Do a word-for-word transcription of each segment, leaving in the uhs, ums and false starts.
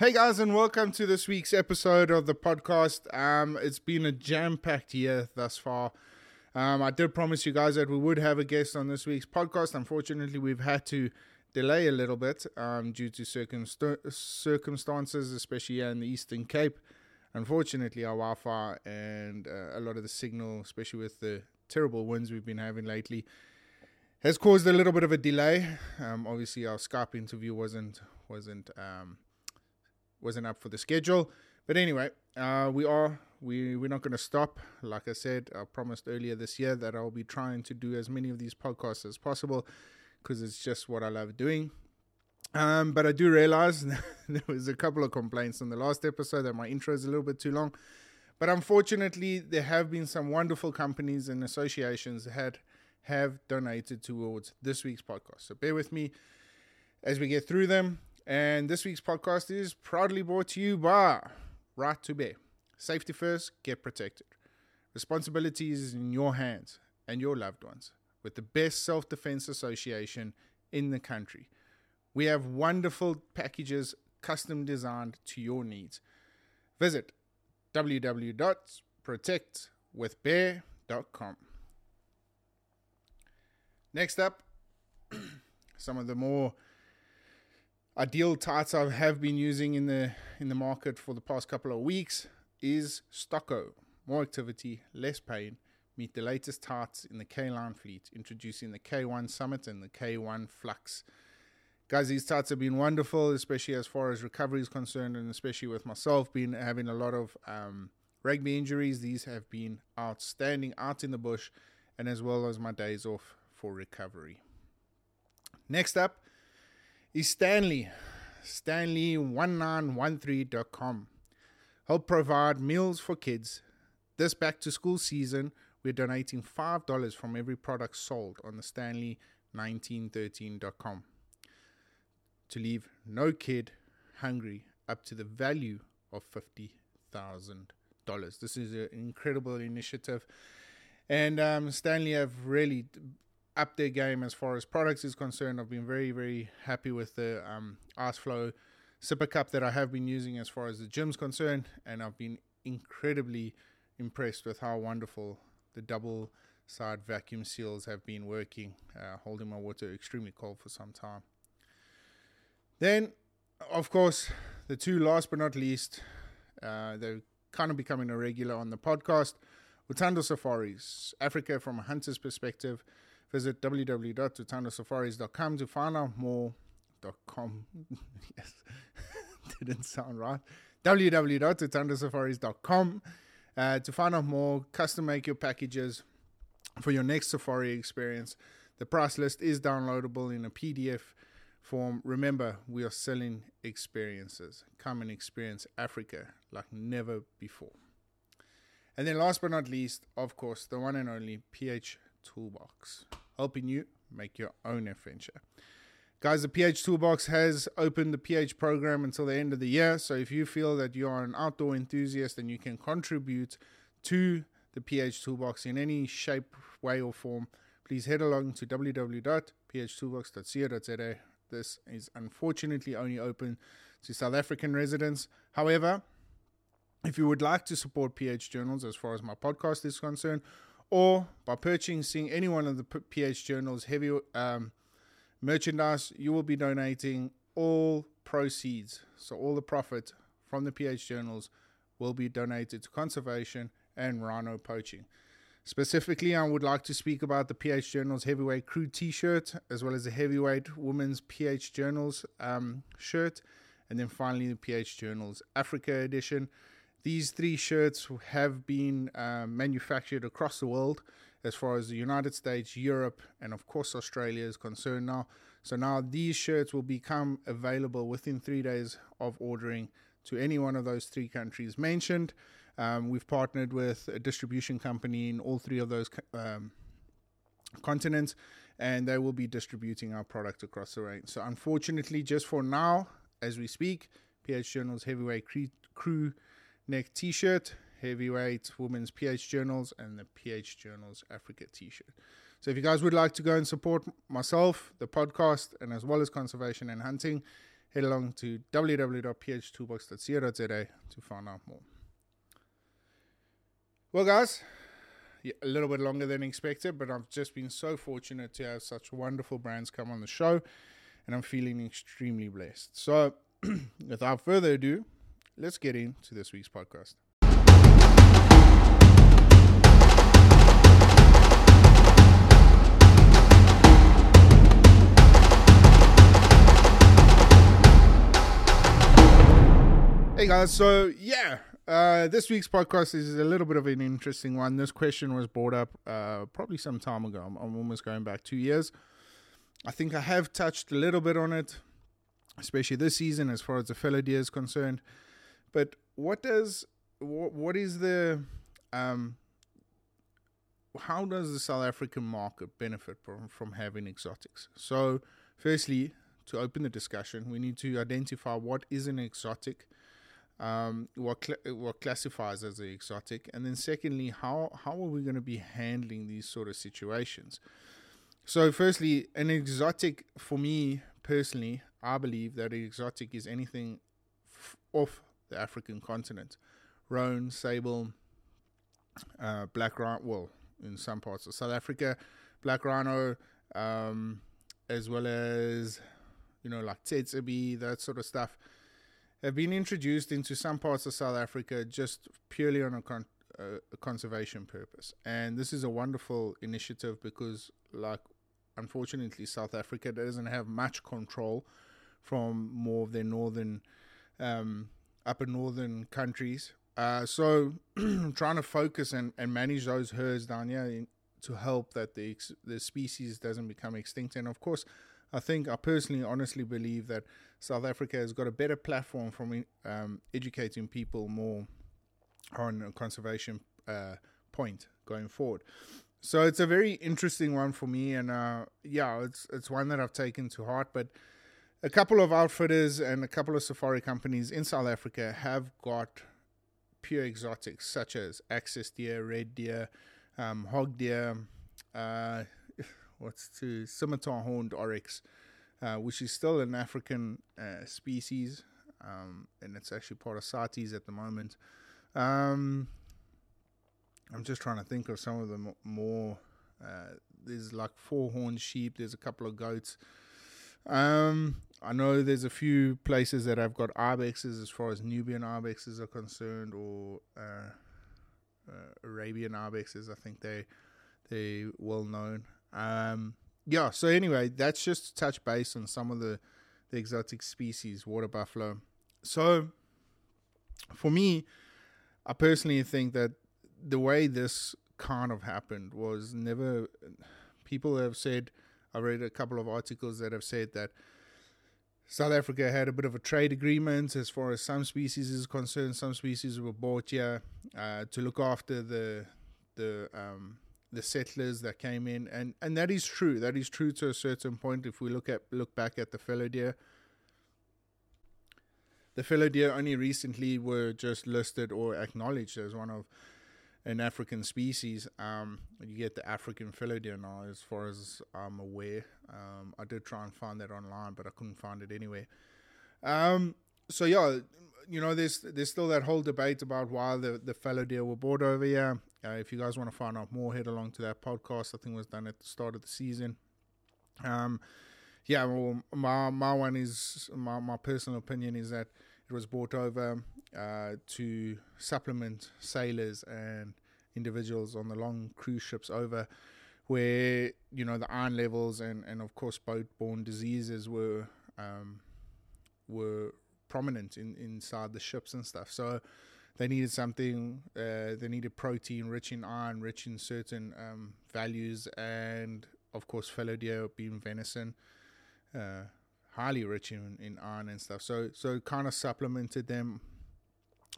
Hey guys, and welcome to this week's episode of the podcast. Um, it's been a jam-packed year thus far. Um, I did promise you guys that we would have a guest on this week's podcast. Unfortunately, we've had to delay a little bit um, due to circumst- circumstances, especially here in the Eastern Cape. Unfortunately, our Wi-Fi and uh, a lot of the signal, especially with the terrible winds we've been having lately, has caused a little bit of a delay. Um, obviously, our Skype interview wasn't wasn't. Um, wasn't up for the schedule, but anyway, uh, we are, we, we're not going to stop. Like I said, I promised earlier this year that I'll be trying to do as many of these podcasts as possible, because it's just what I love doing, um, but I do realize there was a couple of complaints on the last episode that my intro is a little bit too long, but unfortunately, there have been some wonderful companies and associations that had, have donated towards this week's podcast, so bear with me as we get through them. And this week's podcast is proudly brought to you by Right to Bear. Safety first, get protected. Responsibility is in your hands and your loved ones with the best self-defense association in the country. We have wonderful packages custom designed to your needs. Visit w w w dot protect with bear dot com. Next up, some of the more ideal tights I have been using in the in the market for the past couple of weeks is Stocko. More activity, less pain. Meet the latest tights in the K-Line fleet, introducing the K one Summit and the K one Flux. Guys, these tights have been wonderful, especially as far as recovery is concerned, and especially with myself being having a lot of um, rugby injuries. These have been outstanding out in the bush, and as well as my days off for recovery. Next up is Stanley, Stanley one nine one three dot com. Help provide meals for kids. This back-to-school season, we're donating five dollars from every product sold on the Stanley nineteen thirteen dot com to leave no kid hungry, up to the value of fifty thousand dollars. This is an incredible initiative. And um, Stanley have really up their game as far as products is concerned. I've been very, very happy with the um, Ice Flow Sipper Cup that I have been using as far as the gym's concerned, and I've been incredibly impressed with how wonderful the double-side vacuum seals have been working, uh, holding my water extremely cold for some time. Then, of course, the two last but not least, uh, they're kind of becoming a regular on the podcast, Utando Safaris, Africa from a hunter's perspective. Visit w w w dot utando safaris dot com to find out more. .com. Yes, didn't sound right. w w w dot utando safaris dot com uh, to find out more. Custom make your packages for your next safari experience. The price list is downloadable in a P D F form. Remember, we are selling experiences. Come and experience Africa like never before. And then last but not least, of course, the one and only P H Toolbox, helping you make your own adventure. Guys, the P H Toolbox has opened the P H program until the end of the year, so if you feel that you are an outdoor enthusiast and you can contribute to the P H Toolbox in any shape, way or form, please head along to w w w dot p h toolbox dot co dot z a. This is unfortunately only open to South African residents. However, if you would like to support P H Journals as far as my podcast is concerned, or by purchasing any one of the P H Journals heavy um, merchandise, you will be donating all proceeds. So all the profit from the P H Journals will be donated to conservation and rhino poaching. Specifically, I would like to speak about the P H Journals Heavyweight Crew t-shirt, as well as the Heavyweight Women's P H Journals um, shirt, and then finally the P H Journals Africa edition. These three shirts have been uh, manufactured across the world as far as the United States, Europe, and of course Australia is concerned now. So now these shirts will become available within three days of ordering to any one of those three countries mentioned. Um, we've partnered with a distribution company in all three of those um, continents, and they will be distributing our product across the range. So unfortunately, just for now, as we speak, P H Journals Heavyweight Crew neck t-shirt, Heavyweight Women's P H Journals, and the P H Journals Africa t-shirt. So if you guys would like to go and support myself, the podcast, and as well as conservation and hunting, head along to w w w dot p h toolbox dot co dot z a to find out more. Well, guys, yeah, a little bit longer than expected, but I've just been so fortunate to have such wonderful brands come on the show, and I'm feeling extremely blessed. So without further ado, let's get into this week's podcast. Hey guys, so yeah, uh, this week's podcast is a little bit of an interesting one. This question was brought up uh, probably some time ago. I'm, I'm almost going back two years. I think I have touched a little bit on it, especially this season as far as the fallow deer is concerned. But what does, wh- what is the, um, how does the South African market benefit from, from having exotics? So firstly, to open the discussion, we need to identify what is an exotic. Um, what cl- what classifies as an exotic, and then secondly, how how are we going to be handling these sort of situations? So, firstly, an exotic for me personally, I believe that an exotic is anything f- off the African continent: roan, sable, uh, black rhino. Well, in some parts of South Africa, black rhino, um, as well as you know, like tsetse, that sort of stuff. Have been introduced into some parts of South Africa just purely on a, con- uh, a conservation purpose. And this is a wonderful initiative because, like, unfortunately, South Africa doesn't have much control from more of their northern, um, upper northern countries. Uh, so trying to focus and, and manage those herds down here in, to help that the, ex- the species doesn't become extinct. And, of course, I think I personally honestly believe that South Africa has got a better platform from um, educating people more on a conservation uh, point going forward. So it's a very interesting one for me, and uh, yeah, it's it's one that I've taken to heart. But a couple of outfitters and a couple of safari companies in South Africa have got pure exotics such as axis deer, red deer, um, hog deer, uh, what's to scimitar horned oryx, uh, which is still an African uh, species, um, and it's actually part of CITES at the moment. Um, I'm just trying to think of some of the more. Uh, there's like four horned sheep. There's a couple of goats. Um, I know there's a few places that have got ibexes as far as Nubian ibexes are concerned, or uh, uh, Arabian ibexes. I think they they well known. Um, yeah, so anyway, that's just to touch base on some of the, the exotic species, water buffalo. So for me, I personally think that the way this kind of happened was never, people have said, I read a couple of articles that have said that South Africa had a bit of a trade agreement as far as some species is concerned. Some species were bought here uh, to look after the, the, um, the settlers that came in, and, and that is true. That is true to a certain point. If we look at look back at the fallow deer, the fallow deer only recently were just listed or acknowledged as one of an African species. Um, you get the African fallow deer now, as far as I'm aware. Um, I did try and find that online, but I couldn't find it anywhere. Um, so yeah, you know, there's there's still that whole debate about why the the fallow deer were brought over here. Uh, if you guys want to find out more, head along to that podcast. I think it was done at the start of the season. Um, yeah, well, my my one is my, my personal opinion is that it was brought over uh, to supplement sailors and individuals on the long cruise ships over, where you know the iron levels and and of course boat-borne diseases were um, were prominent in, inside the ships and stuff. So they needed something, uh, they needed protein, rich in iron, rich in certain um, values, and of course fallow deer being venison, uh, highly rich in, in iron and stuff. So so kind of supplemented them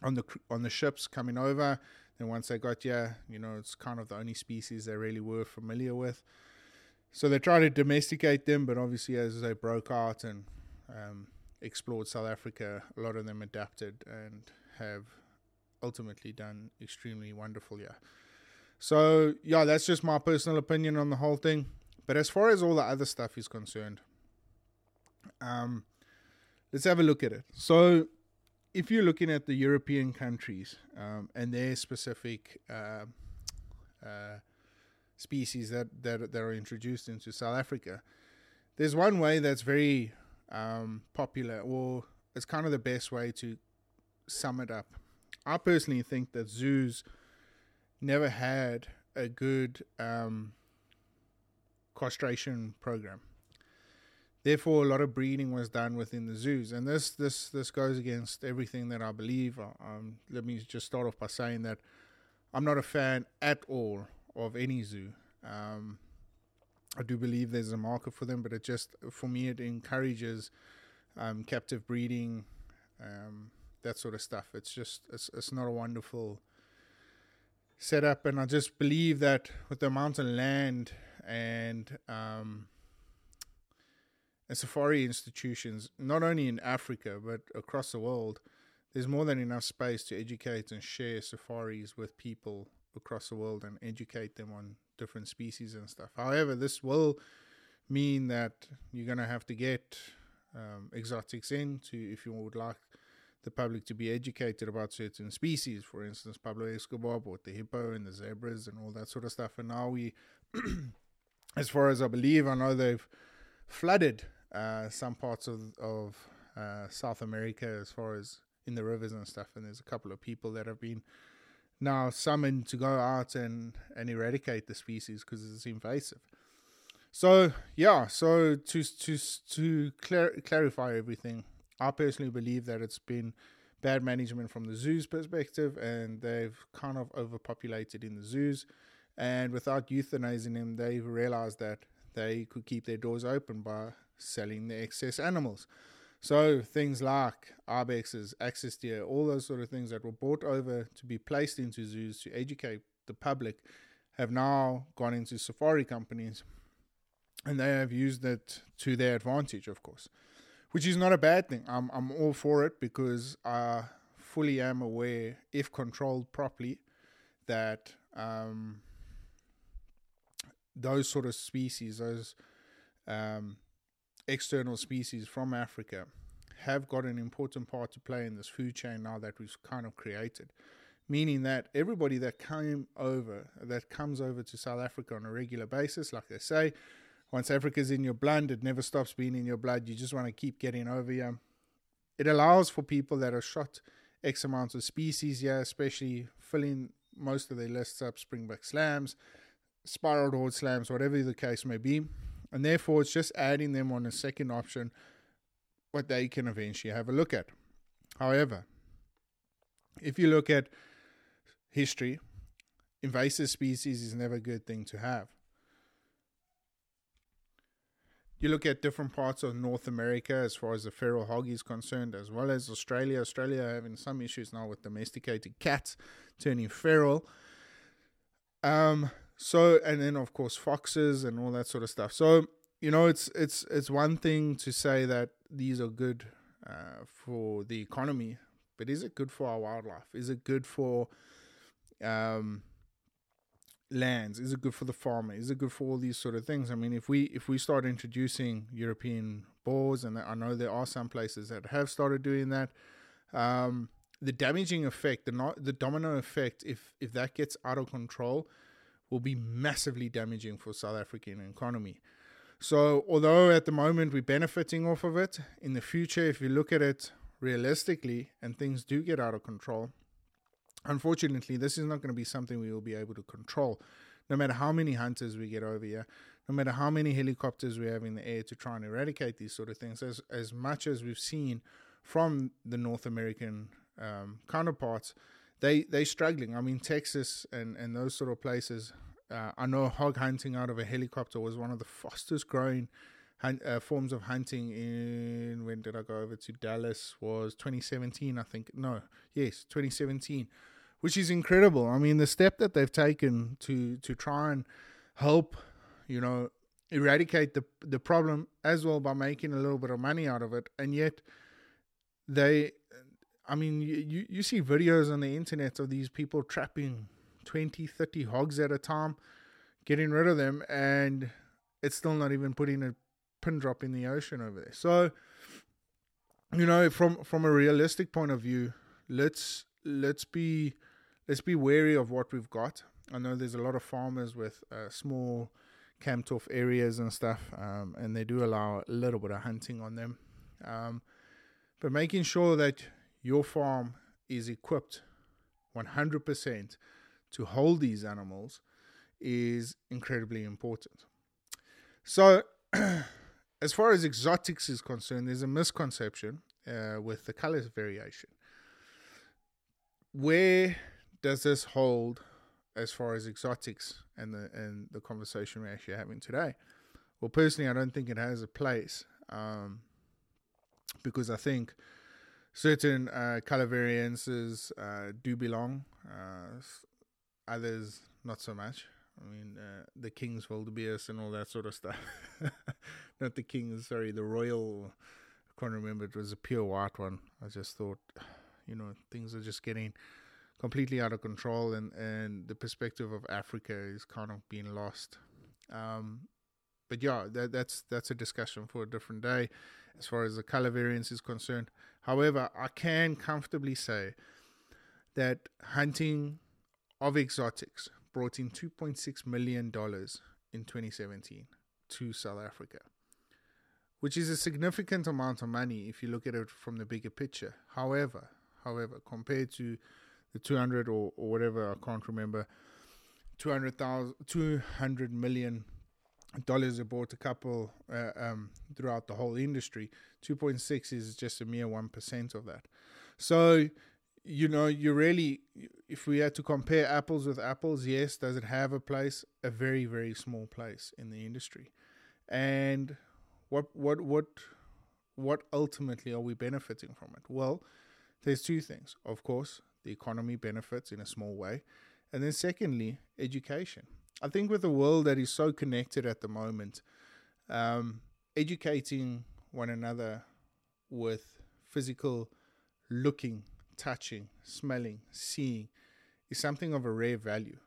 on the on the ships coming over. Then once they got here, you know, it's kind of the only species they really were familiar with. So they tried to domesticate them, but obviously as they broke out and um, explored South Africa, a lot of them adapted and have ultimately done extremely wonderful, yeah. So, yeah, that's just my personal opinion on the whole thing. But as far as all the other stuff is concerned, um, let's have a look at it. So if you're looking at the European countries um, and their specific uh, uh, species that, that, that are introduced into South Africa, there's one way that's very um, popular, or it's kind of the best way to sum it up. I personally think that zoos never had a good um, castration program. Therefore, a lot of breeding was done within the zoos. And this this, this goes against everything that I believe. Um, let me just start off by saying that I'm not a fan at all of any zoo. Um, I do believe there's a market for them, but it just, for me, it encourages um, captive breeding, um, that sort of stuff. It's just, it's, it's not a wonderful setup. And I just believe that with the amount of land and... Um, and safari institutions, not only in Africa, but across the world, there's more than enough space to educate and share safaris with people across the world and educate them on different species and stuff. However, this will mean that you're going to have to get um, exotics in to, if you would like the public to be educated about certain species, for instance, Pablo Escobar bought the hippo and the zebras and all that sort of stuff. And now we, as far as I believe, I know they've flooded Uh, some parts of, of uh, South America as far as in the rivers and stuff. And there's a couple of people that have been now summoned to go out and, and eradicate the species because it's invasive. So, yeah, so to to to clar- clarify everything, I personally believe that it's been bad management from the zoo's perspective, and they've kind of overpopulated in the zoos. And without euthanizing them, they've realized that they could keep their doors open by selling the excess animals. So things like ibexes, axis deer, all those sort of things that were brought over to be placed into zoos to educate the public have now gone into safari companies, and they have used it to their advantage, of course, which is not a bad thing. I'm, I'm all for it, because I fully am aware, if controlled properly, that um, those sort of species, those um, external species from Africa have got an important part to play in this food chain now that we've kind of created, meaning that everybody that came over, that comes over to South Africa on a regular basis, like they say, once Africa's in your blood, it never stops being in your blood. You just want to keep getting over here. It allows for people that are shot X amounts of species here, especially filling most of their lists up, springback slams, spiral cord slams, whatever the case may be. And therefore, it's just adding them on a second option, what they can eventually have a look at. However, if you look at history, invasive species is never a good thing to have. You look at different parts of North America as far as the feral hog is concerned, as well as Australia. Australia are having some issues now with domesticated cats turning feral. Um... So, and then of course foxes and all that sort of stuff. So, you know, it's it's it's one thing to say that these are good uh, for the economy, but is it good for our wildlife? Is it good for um, lands? Is it good for the farmer? Is it good for all these sort of things? I mean, if we if we start introducing European boars, and I know there are some places that have started doing that, um, the damaging effect, the not, the domino effect, if if that gets out of control, will be massively damaging for South African economy. So although at the moment we're benefiting off of it, in the future, if you look at it realistically and things do get out of control, unfortunately, this is not going to be something we will be able to control. No matter how many hunters we get over here, no matter how many helicopters we have in the air to try and eradicate these sort of things, as, as much as we've seen from the North American um, counterparts, They, they're struggling. I mean, Texas and, and those sort of places, uh, I know hog hunting out of a helicopter was one of the fastest growing hun- uh, forms of hunting in, when did I go over to Dallas, was twenty seventeen, I think. No, yes, twenty seventeen, which is incredible. I mean, the step that they've taken to, to try and help, you know, eradicate the, the problem as well by making a little bit of money out of it. And yet they... I mean, you, you see videos on the internet of these people trapping twenty, thirty hogs at a time, getting rid of them, and it's still not even putting a pin drop in the ocean over there. So you know, from from a realistic point of view, let's let's be let's be wary of what we've got. I know there's a lot of farmers with uh, small camped off areas and stuff, um, and they do allow a little bit of hunting on them, um, but making sure that your farm is equipped one hundred percent to hold these animals is incredibly important. So as far as exotics is concerned, there's a misconception uh, with the color variation. Where does this hold as far as exotics and the and the conversation we're actually having today? Well, personally, I don't think it has a place, um, because I think certain uh, color variances uh, do belong, uh, others not so much. I mean, uh, the King's wildebeest and all that sort of stuff. Not the King's, sorry, the Royal. I can't remember. It was a pure white one. I just thought, you know, things are just getting completely out of control, and, and the perspective of Africa is kind of being lost. Um, but yeah, that, that's that's a discussion for a different day as far as the color variance is concerned. However, I can comfortably say that hunting of exotics brought in two point six million dollars in twenty seventeen to South Africa, which is a significant amount of money if you look at it from the bigger picture. However, however, compared to the two hundred or, or whatever, I can't remember, two hundred million dollars they bought a couple uh, um, throughout the whole industry, two point six is just a mere one percent of that. So, you know, you really, if we had to compare apples with apples, yes, does it have a place? A very, very small place in the industry. And what, what, what, what ultimately are we benefiting from it? Well, there's two things. Of course, the economy benefits in a small way. And then secondly, education. I think with a world that is so connected at the moment, um, educating one another with physical looking, touching, smelling, seeing is something of a rare value.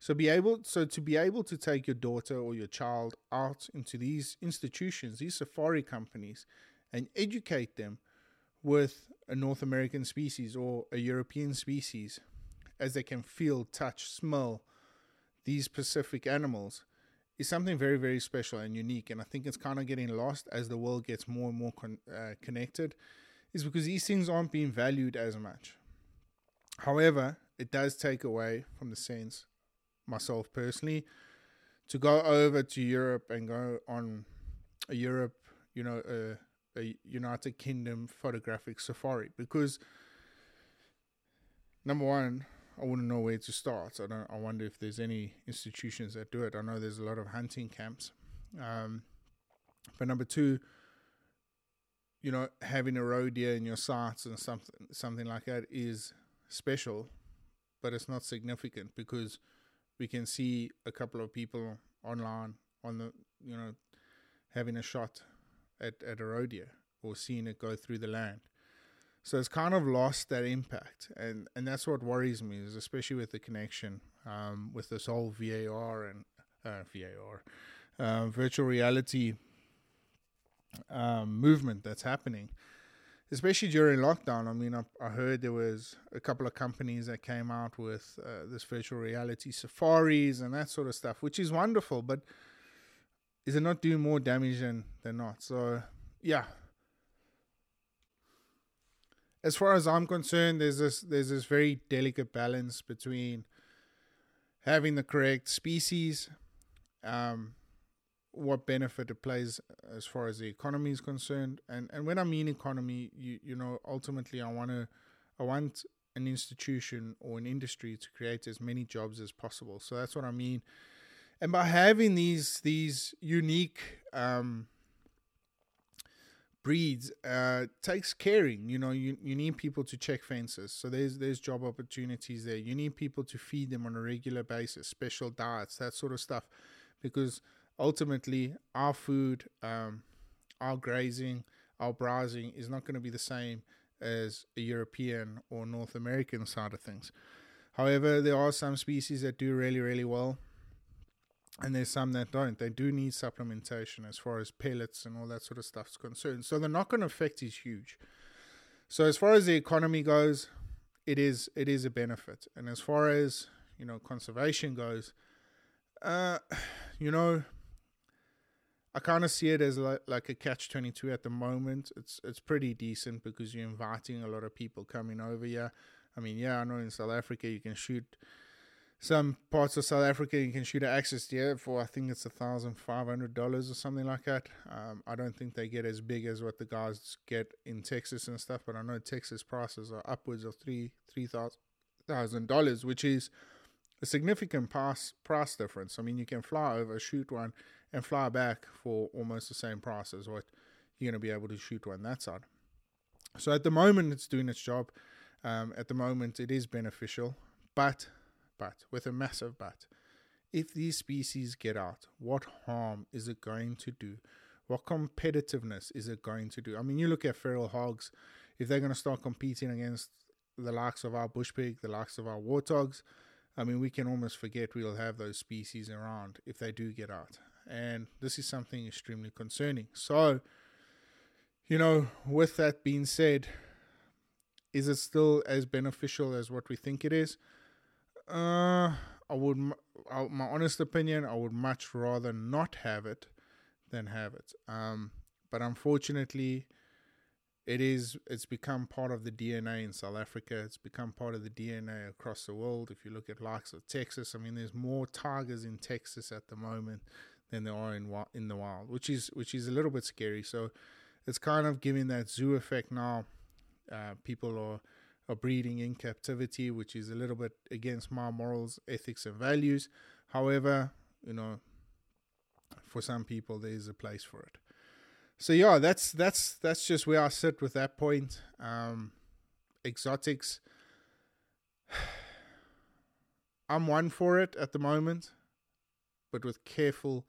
So be able, so to be able to take your daughter or your child out into these institutions, these safari companies, and educate them with a North American species or a European species, as they can feel, touch, smell these specific animals, is something very, very special and unique. And I think it's kind of getting lost as the world gets more and more con- uh, connected, is because these things aren't being valued as much. However, it does take away from the sense, myself personally, to go over to Europe and go on a Europe, you know, a, a United Kingdom photographic safari, because number one, I wouldn't know where to start. I don't. I wonder if there's any institutions that do it. I know there's a lot of hunting camps, um, but number two, you know, having a roe deer in your sights and something something like that is special, but it's not significant, because we can see a couple of people online on the, you know, having a shot at, at a roe deer or seeing it go through the land. So it's kind of lost that impact, and, and that's what worries me, is especially with the connection um, with this whole V A R and uh, V A R, uh, virtual reality Um, movement that's happening, especially during lockdown. I mean, I, I heard there was a couple of companies that came out with uh, this virtual reality safaris and that sort of stuff, which is wonderful, but is it not doing more damage than, than not? So, yeah. As far as I'm concerned, there's this there's this very delicate balance between having the correct species, um, what benefit it plays as far as the economy is concerned, and and when I mean economy, you you know, ultimately I want to I want an institution or an industry to create as many jobs as possible. So that's what I mean. And by having these these unique um, breeds, uh, takes caring. You know, you you need people to check fences, so there's there's job opportunities there. You need people to feed them on a regular basis, special diets, that sort of stuff, because ultimately, our food, um, our grazing, our browsing is not going to be the same as a European or North American side of things. However, there are some species that do really, really well. and there's some that don't. They do need supplementation as far as pellets and all that sort of stuff is concerned. So the knock-on effect is huge. So as far as the economy goes, it is it is a benefit. And as far as, you know, conservation goes, uh, you know, I kind of see it as like, like a catch twenty-two at the moment. It's it's pretty decent because you're inviting a lot of people coming over here. I mean, yeah, I know in South Africa you can shoot... Some parts of South Africa, you can shoot an axis deer for, I think it's one thousand five hundred dollars or something like that. Um, I don't think they get as big as what the guys get in Texas and stuff, but I know Texas prices are upwards of three three thousand dollars, which is a significant price, price difference. I mean, you can fly over, shoot one, and fly back for almost the same price as what you're going to be able to shoot one that side. So at the moment, it's doing its job. Um, at the moment, it is beneficial, but... but, with a massive but, if these species get out, what harm is it going to do? What competitiveness is it going to do? I mean, you look at feral hogs, if they're going to start competing against the likes of our bush pig, the likes of our warthogs, I mean, we can almost forget we'll have those species around if they do get out. And this is something extremely concerning. So, you know, with that being said, is it still as beneficial as what we think it is? Uh, I would, I, my honest opinion, I would much rather not have it than have it. Um, but unfortunately, it is, it's become part of the D N A in South Africa. It's become part of the D N A across the world. If you look at likes of Texas, I mean, there's more tigers in Texas at the moment than there are in in the wild, which is, which is a little bit scary. So it's kind of giving that zoo effect now. Uh, people are, Are breeding in captivity, which is a little bit against my morals, ethics, and values. However, you know, for some people there is a place for it. So yeah, that's that's that's just where I sit with that point. Um, exotics, I'm one for it at the moment, but with careful,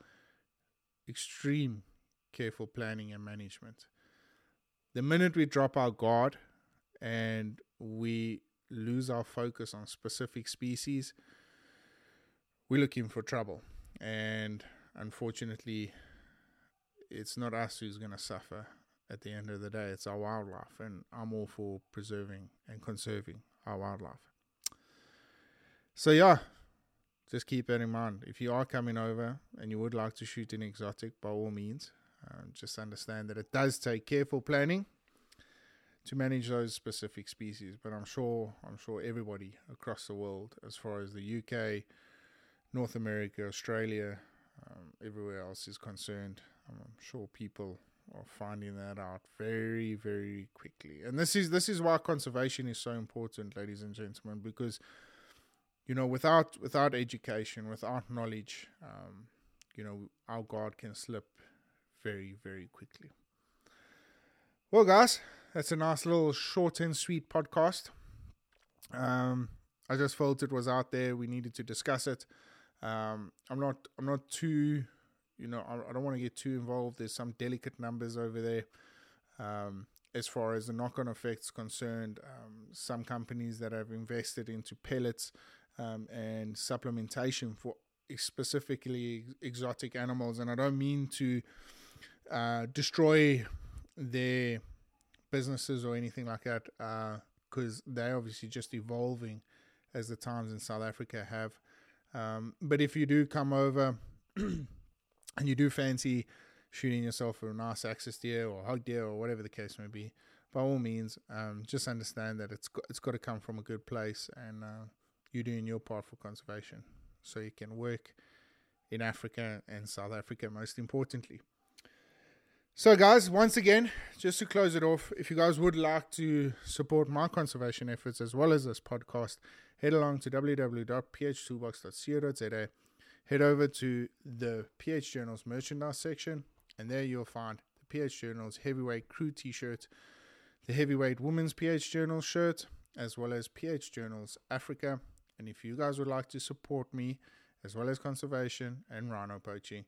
extreme, careful planning and management. The minute we drop our guard and we lose our focus on specific species, we're looking for trouble. And unfortunately, it's not us who's going to suffer at the end of the day. It's our wildlife, and I'm all for preserving and conserving our wildlife. So yeah, just keep that in mind. If you are coming over and you would like to shoot an exotic, by all means, um, just understand that it does take careful planning to manage those specific species. But I'm sure I'm sure everybody across the world, as far as the U K, North America, Australia, um, everywhere else is concerned, I'm sure people are finding that out very, very quickly. And this is this is why conservation is so important, ladies and gentlemen, because, you know, without without education, without knowledge, um, you know, our guard can slip very, very quickly. Well, guys, that's a nice little short and sweet podcast. Um, I just felt it was out there. We needed to discuss it. Um, I'm not. I'm not too. You know, I, I don't want to get too involved. There's some delicate numbers over there, um, as far as the knock-on effects concerned. Um, some companies that have invested into pellets um, and supplementation for specifically exotic animals, and I don't mean to uh, destroy their businesses or anything like that, because uh, they're obviously just evolving as the times in South Africa have. Um, but if you do come over and you do fancy shooting yourself a nice axis deer or hog deer or whatever the case may be, by all means, um, just understand that it's got, it's got to come from a good place, and uh, you're doing your part for conservation so you can work in Africa and South Africa, most importantly. So guys, once again, just to close it off, if you guys would like to support my conservation efforts as well as this podcast, head along to w w w dot p h toolbox dot co dot z a, head over to the P H Journals merchandise section, and there you'll find the P H Journals heavyweight crew t-shirt, the heavyweight women's P H Journals shirt, as well as P H Journals Africa. And if you guys would like to support me as well as conservation and rhino poaching,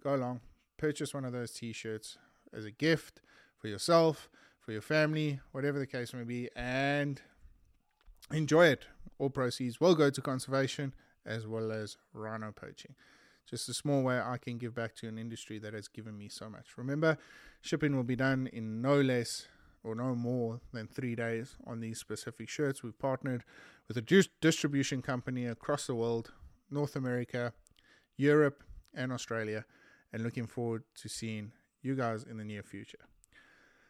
go along, purchase one of those t-shirts as a gift for yourself, for your family, whatever the case may be, and enjoy it. All proceeds will go to conservation as well as rhino poaching. Just a small way I can give back to an industry that has given me so much. Remember, shipping will be done in no less or no more than three days on these specific shirts. We've partnered with a distribution company across the world, North America, Europe, and Australia, and looking forward to seeing you guys in the near future.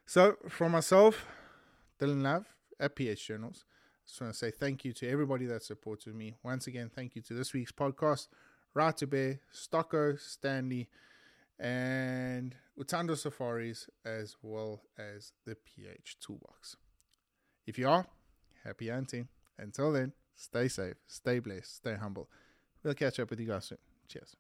So, from myself, Dylan Love at P H Journals, I just want to say thank you to everybody that supported me. Once again, thank you to this week's podcast, Right to Bear, Stocko, Stanley, and Utando Safaris, as well as the P H Toolbox. If you are, happy hunting. Until then, stay safe, stay blessed, stay humble. We'll catch up with you guys soon. Cheers.